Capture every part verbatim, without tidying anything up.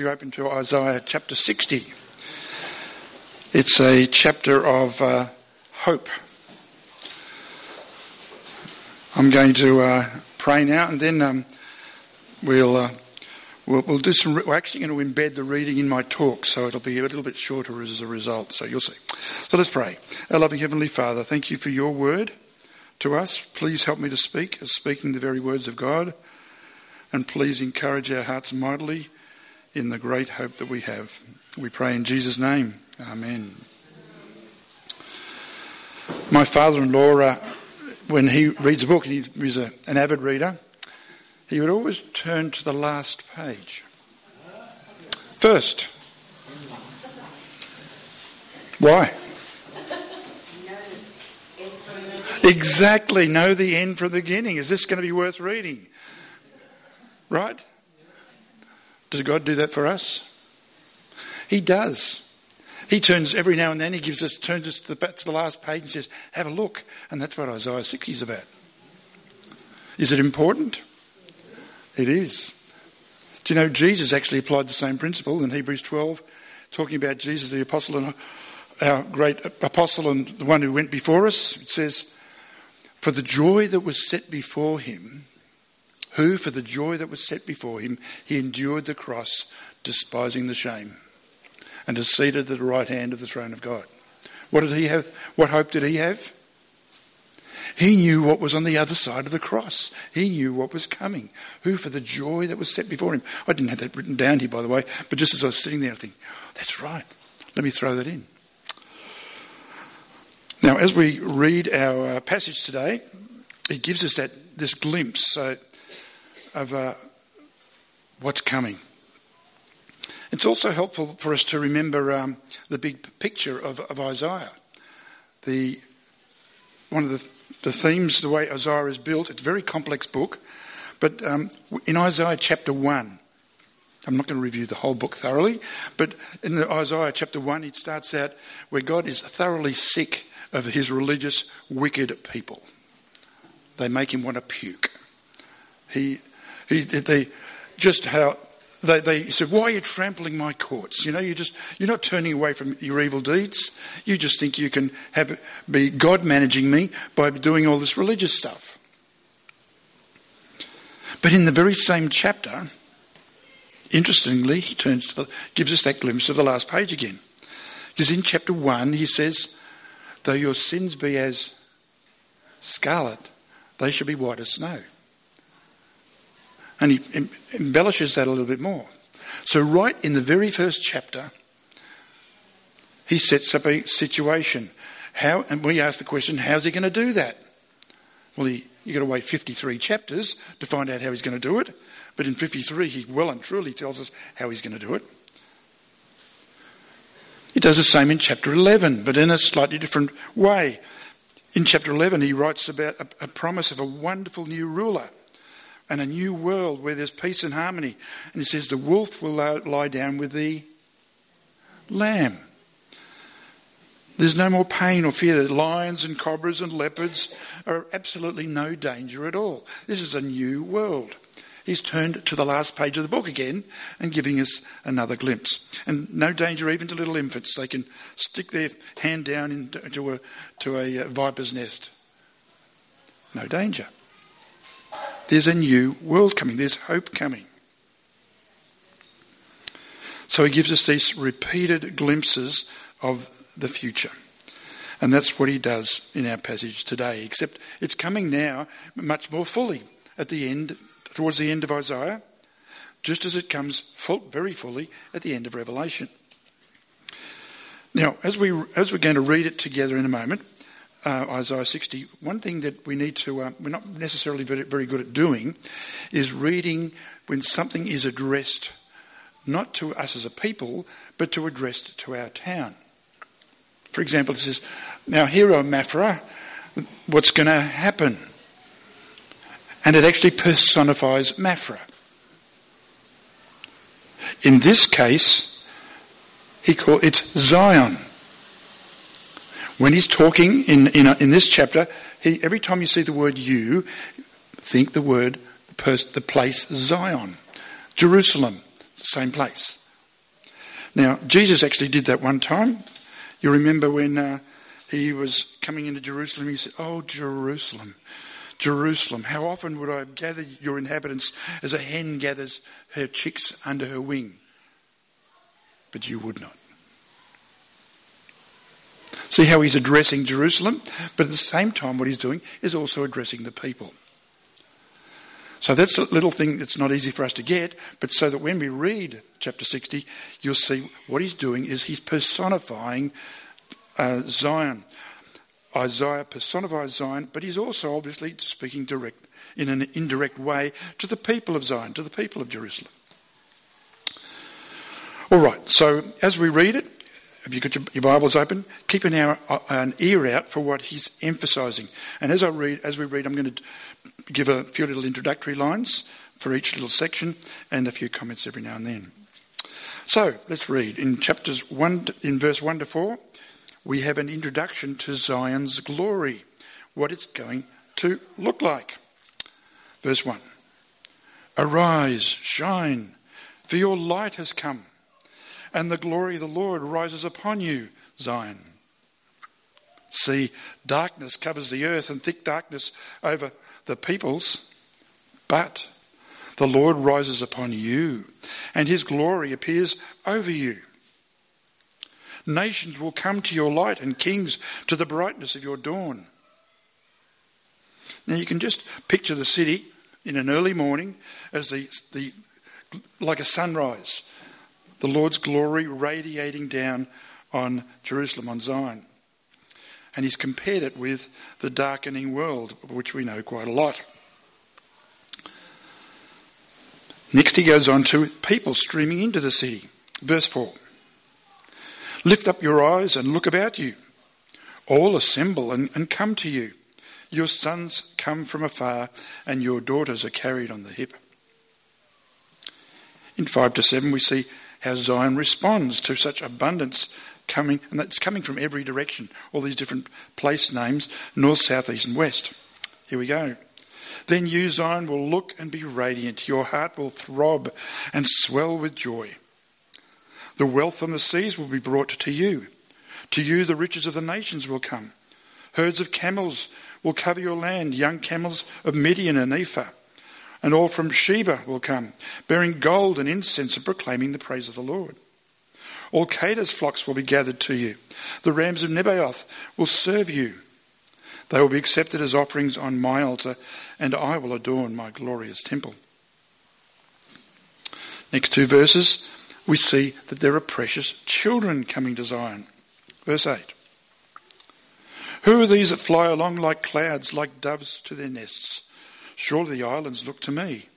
You're open to Isaiah chapter sixty. It's a chapter of uh, hope. I'm going to uh, pray now, and then um, we'll, uh, we'll we'll do some. Re- we're actually going to embed the reading in my talk, so it'll be a little bit shorter as a result. So you'll see. So let's pray. Our loving Heavenly Father, thank you for your word to us. Please help me to speak, as speaking the very words of God, and please encourage our hearts mightily in the great hope that we have. We pray in Jesus' name. Amen. My father-in-law, uh, when he reads a book, and he is a, an avid reader, he would always turn to the last page first. Why? Exactly. Know the end from the beginning. Is this going to be worth reading? Right? Does God do that for us? He does. He turns every now and then. He gives us turns us to the, to the last page and says, "Have a look." And that's what Isaiah sixty is about. Is it important? It is. Do you know Jesus actually applied the same principle in Hebrews twelve, talking about Jesus, the apostle and our great apostle and the one who went before us. It says, "For the joy that was set before him." Who, for the joy that was set before him, he endured the cross, despising the shame, and is seated at the right hand of the throne of God. What did he have? What hope did he have? He knew what was on the other side of the cross. He knew what was coming. Who, for the joy that was set before him. I didn't have that written down here, by the way, but just as I was sitting there, I think, that's right. Let me throw that in. Now, as we read our uh, passage today, it gives us that this glimpse. So. of uh, what's coming. It's also helpful for us to remember um, the big picture of, of Isaiah. The one of the, the themes, the way Isaiah is built, it's a very complex book, but um, in Isaiah chapter one, I'm not going to review the whole book thoroughly, but in the Isaiah chapter one, it starts out where God is thoroughly sick of his religious, wicked people. They make him want to puke. He... He, they just how they, they said, "Why are you trampling my courts? You know, you just you're not turning away from your evil deeds. You just think you can have be God managing me by doing all this religious stuff." But in the very same chapter, interestingly, he turns to the, gives us that glimpse of the last page again, because in chapter one he says, "Though your sins be as scarlet, they shall be white as snow." And he embellishes that a little bit more. So right in the very first chapter, he sets up a situation. How? And we ask the question, how's he going to do that? Well, he, you've got to wait fifty-three chapters to find out how he's going to do it. But in fifty-three, he well and truly tells us how he's going to do it. He does the same in chapter eleven, but in a slightly different way. In chapter eleven, he writes about a, a promise of a wonderful new ruler and a new world where there's peace and harmony. And it says, the wolf will lie down with the lamb. There's no more pain or fear. The lions and cobras and leopards are absolutely no danger at all. This is a new world. He's turned to the last page of the book again and giving us another glimpse. And no danger even to little infants. They can stick their hand down into a, to a viper's nest. No danger. There's a new world coming. There's hope coming. So he gives us these repeated glimpses of the future. And that's what he does in our passage today, except it's coming now much more fully at the end, towards the end of Isaiah, just as it comes full, very fully at the end of Revelation. Now, as, we, as we're going to read it together in a moment, Uh, Isaiah sixty, one thing that we need to, uh, we're not necessarily very, very good at doing, is reading when something is addressed not to us as a people, but to addressed to our town. For example, it says, "Now hear, O Maphrah, what's going to happen?" And it actually personifies Maphrah. In this case, he call, it's Zion. When he's talking in in, in this chapter, he, every time you see the word "you," think the word the, pers- the place Zion, Jerusalem, same place. Now, Jesus actually did that one time. You remember when uh, he was coming into Jerusalem, he said, "Oh, Jerusalem, Jerusalem, how often would I have gathered your inhabitants as a hen gathers her chicks under her wing? But you would not." See how he's addressing Jerusalem, but at the same time what he's doing is also addressing the people. So that's a little thing that's not easy for us to get, but so that when we read chapter sixty, you'll see what he's doing is he's personifying uh, Zion. Isaiah personifies Zion, but he's also obviously speaking direct in an indirect way to the people of Zion, to the people of Jerusalem. All right, so as we read it, if you've got your, your Bibles open, keep an, hour, an ear out for what he's emphasising. And as I read, as we read, I'm going to give a few little introductory lines for each little section and a few comments every now and then. So let's read in chapters one, in verse one to four, we have an introduction to Zion's glory, what it's going to look like. Verse one, "Arise, shine, for your light has come, and the glory of the Lord rises upon you, Zion. See, darkness covers the earth and thick darkness over the peoples, but the Lord rises upon you, and his glory appears over you. Nations will come to your light and kings to the brightness of your dawn." Now you can just picture the city in an early morning as the, the like a sunrise, the Lord's glory radiating down on Jerusalem, on Zion. And he's compared it with the darkening world, which we know quite a lot. Next he goes on to people streaming into the city. Verse four. "Lift up your eyes and look about you. All assemble and, and come to you. Your sons come from afar and your daughters are carried on the hip." In five to seven we see how Zion responds to such abundance coming, and that's coming from every direction, all these different place names, north, south, east and west. Here we go. "Then you, Zion, will look and be radiant. Your heart will throb and swell with joy. The wealth on the seas will be brought to you. To you the riches of the nations will come. Herds of camels will cover your land, young camels of Midian and Ephah. And all from Sheba will come, bearing gold and incense and proclaiming the praise of the Lord. All Kedar's flocks will be gathered to you. The rams of Nebaioth will serve you. They will be accepted as offerings on my altar, and I will adorn my glorious temple." Next two verses, we see that there are precious children coming to Zion. Verse eight. "Who are these that fly along like clouds, like doves to their nests? Surely the islands look to me.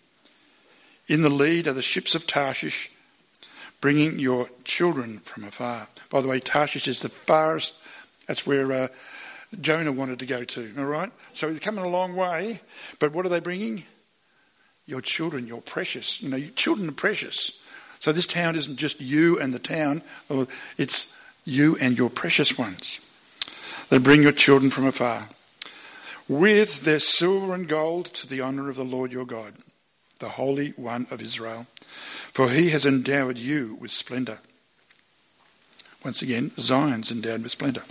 In the lead are the ships of Tarshish, bringing your children from afar." By the way, Tarshish is the farthest. That's where uh, Jonah wanted to go to, all right? So they're coming a long way, but what are they bringing? Your children, your precious. You know, your children are precious. So this town isn't just you and the town, it's you and your precious ones. "They bring your children from afar, with their silver and gold, to the honour of the Lord your God, the Holy One of Israel, for he has endowed you with splendour." Once again, Zion's endowed with splendour.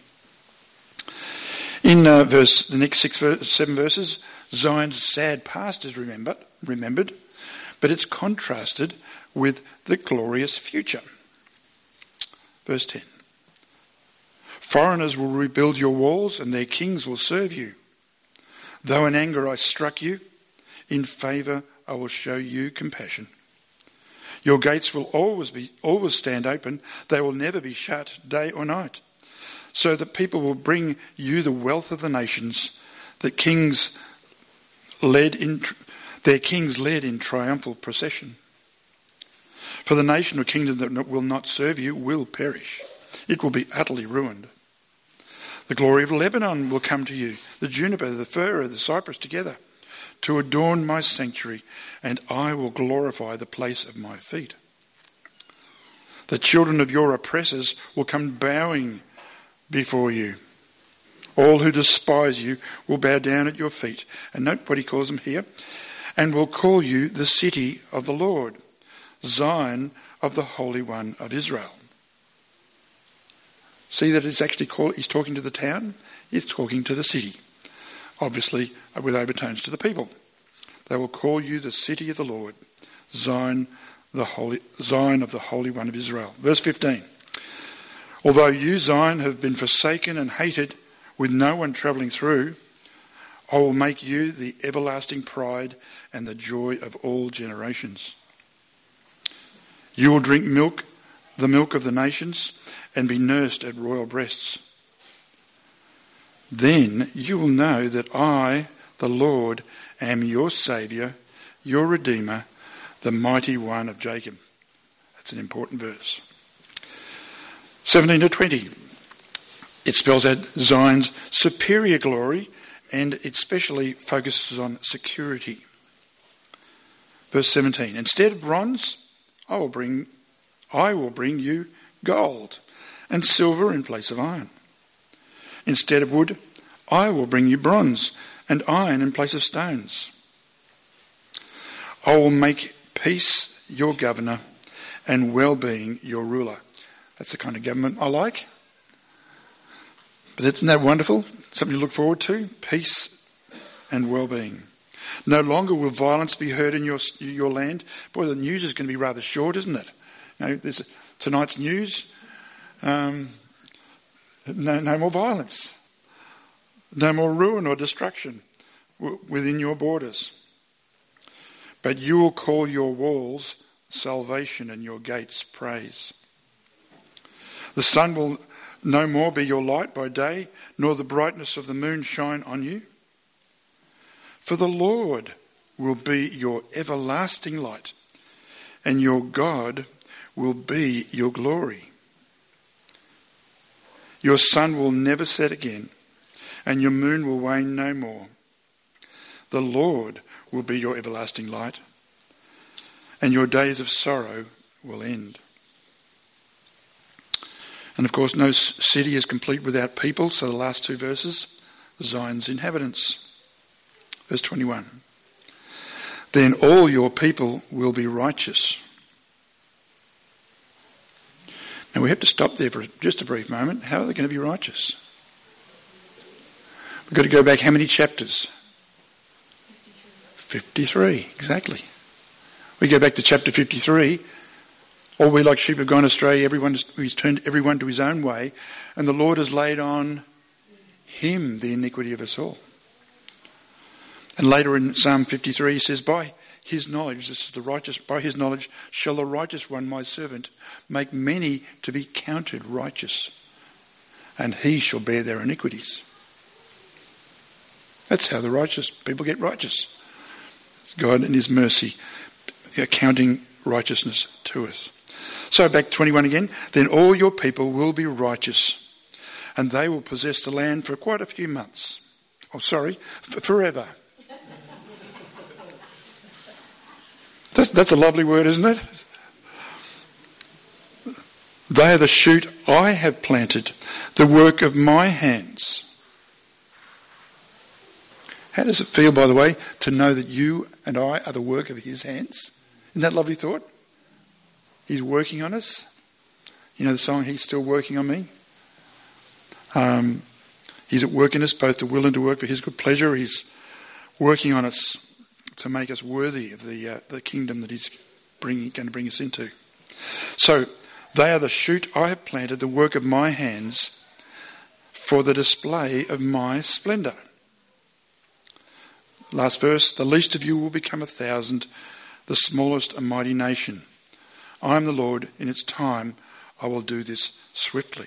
In uh, verse, the next six, seven verses, Zion's sad past is remembered, remembered, but it's contrasted with the glorious future. Verse ten. "Foreigners will rebuild your walls and their kings will serve you. Though in anger I struck you, in favour I will show you compassion. Your gates will always be always stand open, they will never be shut day or night. So that people will bring you the wealth of the nations, that kings led in their kings led in triumphal procession. For the nation or kingdom that will not serve you will perish. It will be utterly ruined. The glory of Lebanon will come to you, the juniper, the fir, the cypress together, to adorn my sanctuary, and I will glorify the place of my feet. The children of your oppressors will come bowing before you. All who despise you will bow down at your feet." And note what he calls them here. "And will call you the city of the Lord, Zion of the Holy One of Israel." See that it's actually call, he's talking to the town, he's talking to the city. Obviously, with overtones to the people. They will call you the city of the Lord, Zion, the holy, Zion of the Holy One of Israel. Verse fifteen. Although you, Zion, have been forsaken and hated, with no one travelling through, I will make you the everlasting pride and the joy of all generations. You will drink milk, the milk of the nations, and be nursed at royal breasts. Then you will know that I, the Lord, am your Saviour, your Redeemer, the Mighty One of Jacob. That's an important verse. seventeen to twenty. It spells out Zion's superior glory, and it specially focuses on security. Verse seventeen. Instead of bronze, I will bring, I will bring you gold, and silver in place of iron. Instead of wood, I will bring you bronze and iron in place of stones. I will make peace your governor and well-being your ruler. That's the kind of government I like. But isn't that wonderful? Something to look forward to? Peace and well-being. No longer will violence be heard in your your land. Boy, the news is going to be rather short, isn't it? You know, there's tonight's news. Um... No, no more violence, no more ruin or destruction w- within your borders. But you will call your walls salvation and your gates praise. The sun will no more be your light by day, nor the brightness of the moon shine on you. For the Lord will be your everlasting light, and your God will be your glory. Your sun will never set again, and your moon will wane no more. The Lord will be your everlasting light, and your days of sorrow will end. And of course, no city is complete without people, so the last two verses, Zion's inhabitants. Verse twenty-one. Then all your people will be righteous. Now we have to stop there for just a brief moment. How are they going to be righteous? We've got to go back how many chapters? fifty-three, exactly. We go back to chapter fifty-three. All we like sheep have gone astray, everyone has turned everyone to his own way, and the Lord has laid on him the iniquity of us all. And later in Psalm fifty-three he says, by his knowledge, this is the righteous, by his knowledge shall the righteous one, my servant, make many to be counted righteous, and he shall bear their iniquities. That's how the righteous people get righteous. It's God in his mercy accounting righteousness to us. So back twenty-one again. Then all your people will be righteous, and they will possess the land for quite a few months. Oh, sorry, for forever. That's, that's a lovely word, isn't it? They are the shoot I have planted, the work of my hands. How does it feel, by the way, to know that you and I are the work of his hands? Isn't that a lovely thought? He's working on us. You know the song, He's Still Working on Me? Um, he's at work in us, both to will and to work for his good pleasure. He's working on us to make us worthy of the uh, the kingdom that he's bringing, going to bring us into. So, they are the shoot I have planted, the work of my hands, for the display of my splendour. Last verse, the least of you will become a thousand, the smallest a mighty nation. I am the Lord, in its time I will do this swiftly.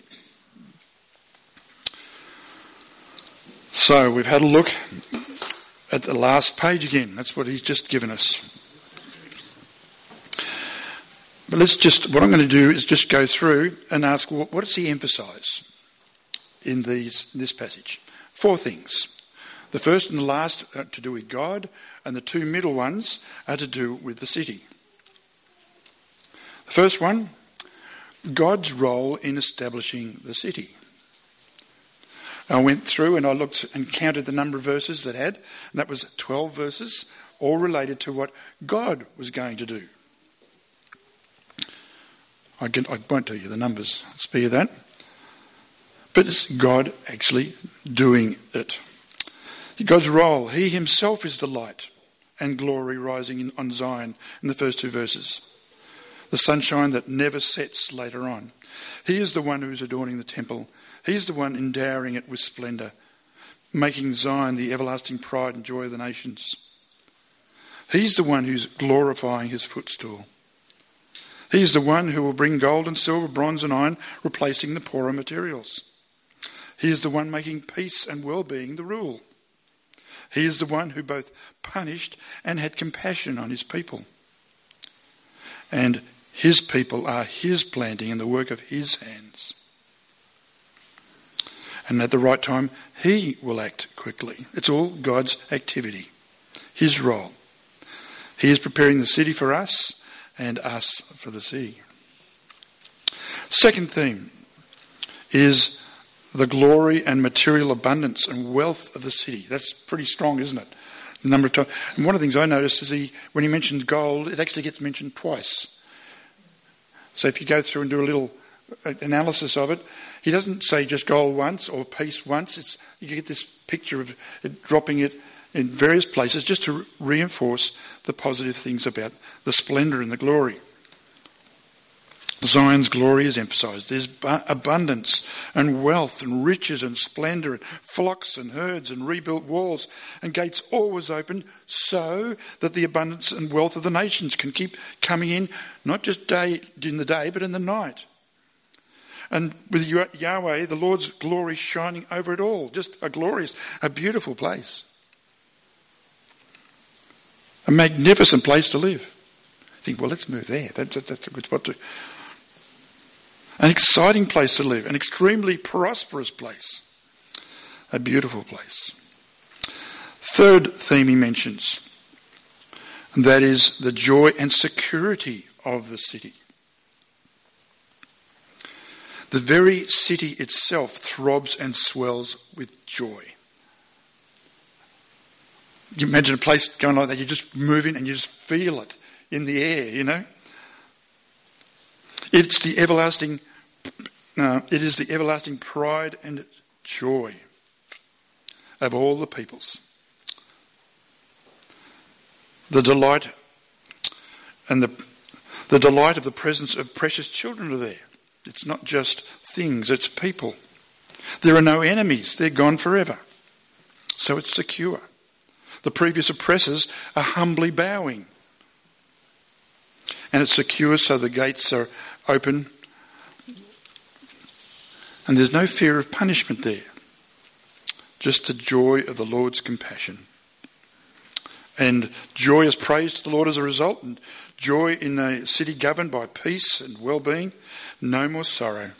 So, we've had a look at the last page again. That's what he's just given us. But let's just, what I'm going to do is just go through and ask, well, what does he emphasise in these in this passage? Four things. The first and the last are to do with God, and the two middle ones are to do with the city. The first one, God's role in establishing the city. I went through and I looked and counted the number of verses that had, and that was twelve verses, all related to what God was going to do. I, can, I won't tell you the numbers, I'll spare you that. But it's God actually doing it. God's role, he himself is the light and glory rising in, on Zion in the first two verses. The sunshine that never sets later on. He is the one who is adorning the temple. He is the one endowing it with splendour, making Zion the everlasting pride and joy of the nations. He's the one who's glorifying his footstool. He is the one who will bring gold and silver, bronze and iron, replacing the poorer materials. He is the one making peace and well-being the rule. He is the one who both punished and had compassion on his people. And his people are his planting and the work of his hands. And at the right time, he will act quickly. It's all God's activity, his role. He is preparing the city for us and us for the sea. Second theme is the glory and material abundance and wealth of the city. That's pretty strong, isn't it? The number of times. And one of the things I noticed is he, when he mentions gold, it actually gets mentioned twice. So if you go through and do a little analysis of it, he doesn't say just gold once or peace once. It's, you get this picture of it dropping it in various places just to reinforce the positive things about the splendour and the glory. Zion's glory is emphasised. There's abundance and wealth and riches and splendour and flocks and herds and rebuilt walls and gates always open so that the abundance and wealth of the nations can keep coming in, not just day in the day but in the night. And with Yahweh, the Lord's glory shining over it all. Just a glorious, a beautiful place. A magnificent place to live. Think, well, let's move there. That, that, that's a good spot to. An exciting place to live. An extremely prosperous place. A beautiful place. Third theme he mentions. And that is the joy and security of the city. The very city itself throbs and swells with joy. You imagine a place going like that, you just move in and you just feel it in the air, you know. It's the everlasting, uh, it is the everlasting pride and joy of all the peoples. The delight and the the delight of the presence of precious children are there. It's not just things, it's people. There are no enemies, they're gone forever. So it's secure. The previous oppressors are humbly bowing. And it's secure, so the gates are open. And there's no fear of punishment there. Just the joy of the Lord's compassion. And joyous praise to the Lord as a result. And joy in a city governed by peace and well-being. No more sorrow.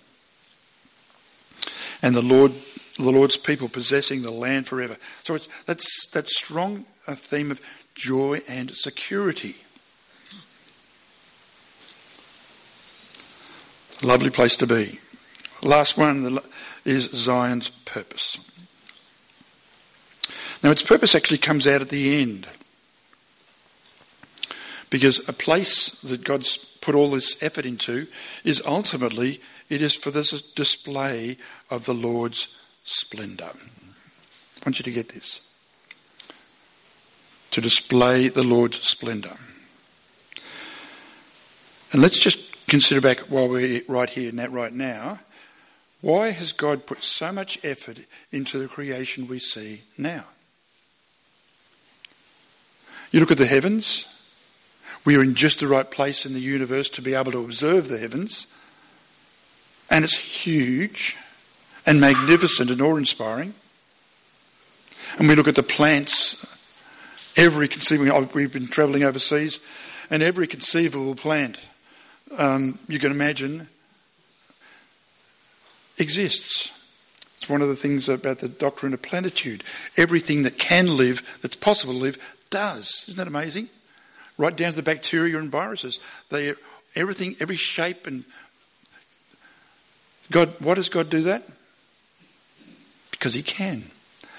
And the Lord... the Lord's people possessing the land forever. So it's that's that strong a theme of joy and security. Lovely place to be. Last one is Zion's purpose. Now its purpose actually comes out at the end. Because a place that God's put all this effort into is ultimately, it is for this display of the Lord's splendour. I want you to get this. To display the Lord's splendour. And let's just consider back while we're right here right now. Why has God put so much effort into the creation we see now? You look at the heavens. We are in just the right place in the universe to be able to observe the heavens. And it's huge and magnificent and awe-inspiring. And we look at the plants, every conceivable, we've been travelling overseas, and every conceivable plant um, you can imagine exists. It's one of the things about the doctrine of plenitude. Everything that can live, that's possible to live, does. Isn't that amazing? Right down to the bacteria and viruses. They, everything, every shape and... God, why does God do that? Because he can.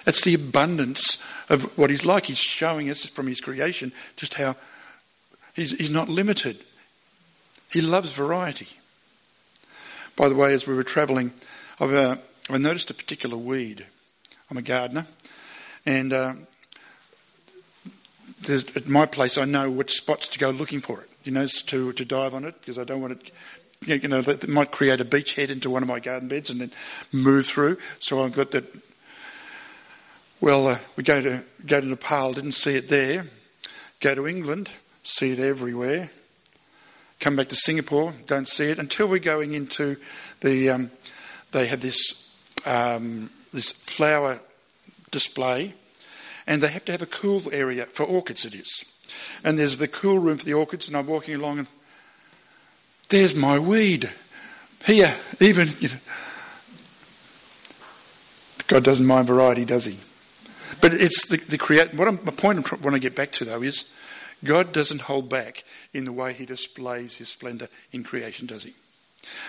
That's the abundance of what he's like. He's showing us from his creation just how he's, he's not limited. He loves variety. By the way, as we were travelling, I've uh, I noticed a particular weed. I'm a gardener, and uh, at my place I know which spots to go looking for it, you know, to to dive on it, because I don't want it... You know, that might create a beachhead into one of my garden beds and then move through. So I've got that. Well, uh, we go to go to Nepal, didn't see it there. Go to England, see it everywhere. Come back to Singapore, don't see it until we're going into the. Um, they had this um, this flower display, and they have to have a cool area for orchids. It is, and there's the cool room for the orchids. And I'm walking along and. There's my weed. Here, even... You know, God doesn't mind variety, does he? But it's the, the create... What I'm, my point I'm trying to get back to, though, is God doesn't hold back in the way he displays his splendour in creation, does he?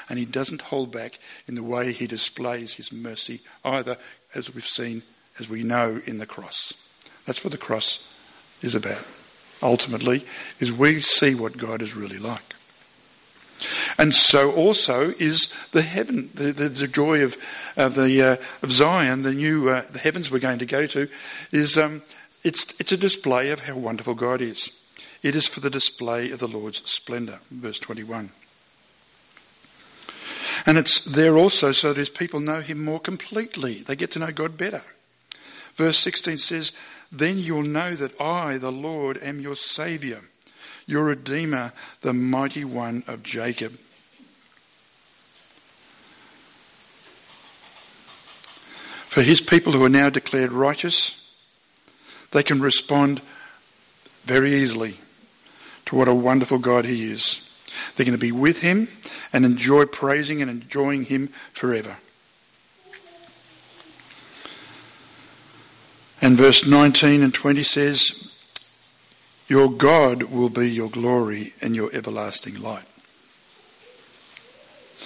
And he doesn't hold back in the way he displays his mercy either, as we've seen, as we know, in the cross. That's what the cross is about, ultimately, is we see what God is really like. And so also is the heaven, the, the, the joy of of the uh, of Zion, the new uh, the heavens we're going to go to, is um, it's it's a display of how wonderful God is. It is for the display of the Lord's splendour, verse twenty-one. And it's there also so that his people know him more completely. They get to know God better. Verse sixteen says, "Then you'll know that I, the Lord, am your Saviour, your Redeemer, the Mighty One of Jacob." For his people who are now declared righteous, they can respond very easily to what a wonderful God he is. They're going to be with him and enjoy praising and enjoying him forever. And verse nineteen and twenty says, "Your God will be your glory and your everlasting light."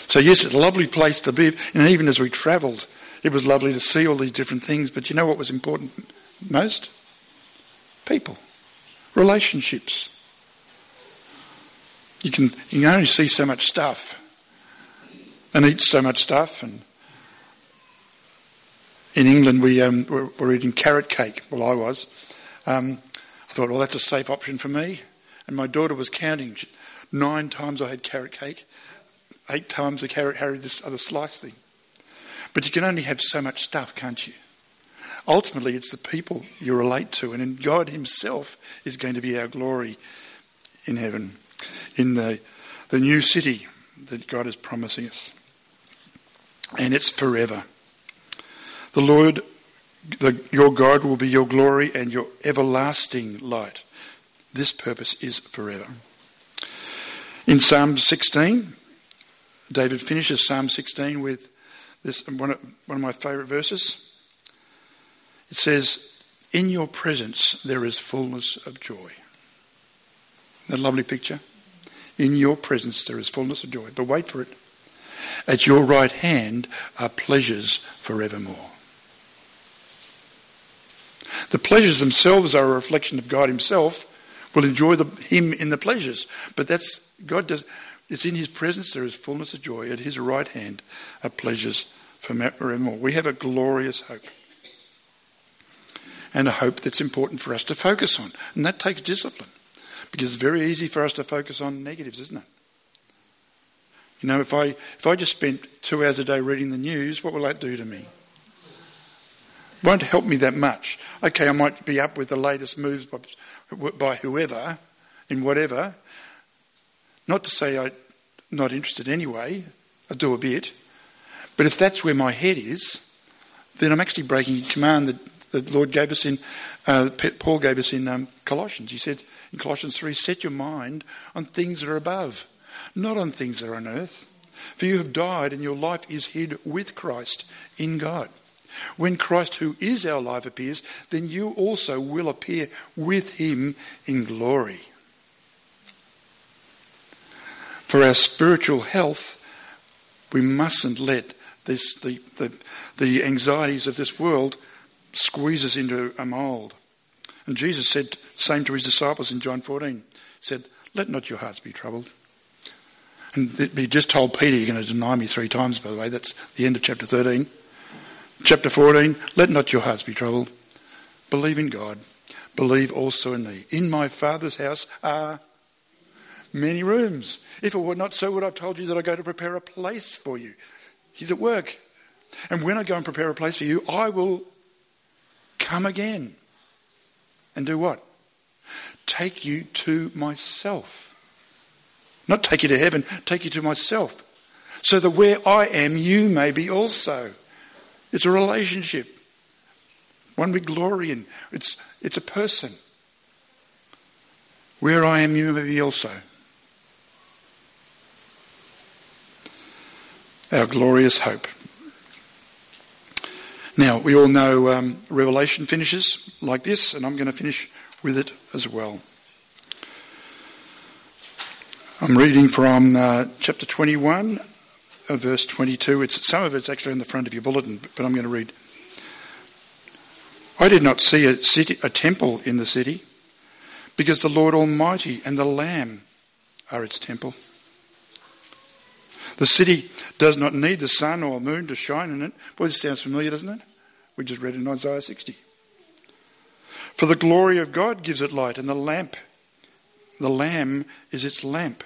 So yes, it's a lovely place to be. And even as we travelled, it was lovely to see all these different things. But you know what was important most? People. Relationships. You can, you can only see so much stuff and eat so much stuff. And in England, we um, were, were eating carrot cake. Well, I was. Um... I thought, well, that's a safe option for me. And my daughter was counting. Nine times I had carrot cake. Eight times the carrot had this other slice thing. But you can only have so much stuff, can't you? Ultimately, it's the people you relate to. And God himself is going to be our glory in heaven, in the, the new city that God is promising us. And it's forever. The Lord... The, your God will be your glory and your everlasting light. This purpose is forever. In Psalm sixteen, David finishes Psalm sixteen with this one of, one of my favourite verses. It says, "In your presence there is fullness of joy." Isn't that a lovely picture? In your presence there is fullness of joy. But wait for it. "At your right hand are pleasures forevermore." The pleasures themselves are a reflection of God himself. We'll enjoy the, him in the pleasures. But that's, God does, it's in his presence there is fullness of joy. At his right hand are pleasures forevermore. We have a glorious hope. And a hope that's important for us to focus on. And that takes discipline. Because it's very easy for us to focus on negatives, isn't it? You know, if I, if I just spent two hours a day reading the news, what will that do to me? Won't help me that much. Okay, I might be up with the latest moves by, by whoever, in whatever. Not to say I'm not interested anyway. I do a bit. But if that's where my head is, then I'm actually breaking a command that, that the Lord gave us in, uh, Paul gave us in um, Colossians. He said in Colossians three, "Set your mind on things that are above, not on things that are on earth. For you have died and your life is hid with Christ in God. When Christ, who is our life, appears, then you also will appear with him in glory." For our spiritual health, we mustn't let this, the, the, the anxieties of this world squeeze us into a mould. And Jesus said, same to his disciples in John fourteen, he said, "Let not your hearts be troubled." And he just told Peter, "You're going to deny me three times," by the way. That's the end of chapter thirteen. Chapter fourteen, let not your hearts be troubled. Believe in God. Believe also in me. In my Father's house are many rooms. If it were not so, would I have told you that I go to prepare a place for you? He's at work. And when I go and prepare a place for you, I will come again. And do what? Take you to myself. Not take you to heaven, take you to myself. So that where I am, you may be also. It's a relationship. One we glory in. It's, it's a person. Where I am, you may be also. Our glorious hope. Now, we all know um, Revelation finishes like this, and I'm going to finish with it as well. I'm reading from uh, chapter twenty-one, uh, verse twenty-two. It's, some of it's actually in the front of your bulletin, but, but I'm going to read. I did not see a, city, a temple in the city, because the Lord Almighty and the Lamb are its temple. The city does not need the sun or moon to shine in it. Boy, this sounds familiar, doesn't it? We just read in Isaiah sixty. For the glory of God gives it light, and the lamp, the Lamb is its lamp.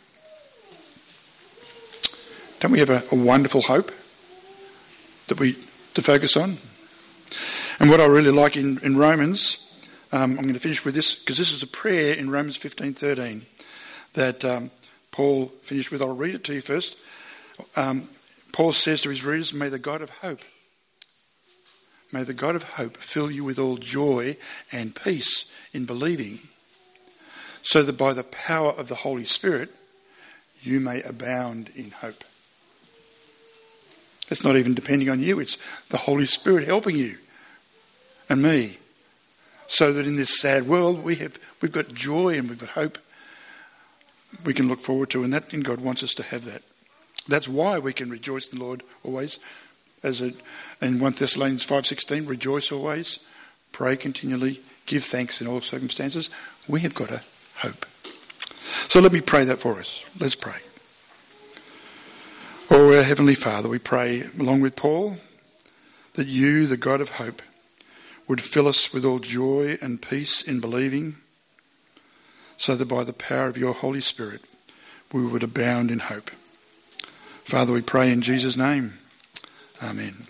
Don't we have a, a wonderful hope that we to focus on? And what I really like in, in Romans, um, I'm going to finish with this, because this is a prayer in Romans fifteen thirteen that... Um, Paul finished with. I'll read it to you first. Um, Paul says to his readers, may the God of hope, may the God of hope fill you with all joy and peace in believing, so that by the power of the Holy Spirit you may abound in hope. It's not even depending on you, it's the Holy Spirit helping you and me, so that in this sad world we have, we've got joy and we've got hope we can look forward to, and that, and God wants us to have that. That's why we can rejoice in the Lord always. As it, in First Thessalonians five sixteen, rejoice always, pray continually, give thanks in all circumstances. We have got a hope. So let me pray that for us. Let's pray. Oh, our Heavenly Father, we pray along with Paul that you, the God of hope, would fill us with all joy and peace in believing, so that by the power of your Holy Spirit we would abound in hope. Father, we pray in Jesus' name. Amen.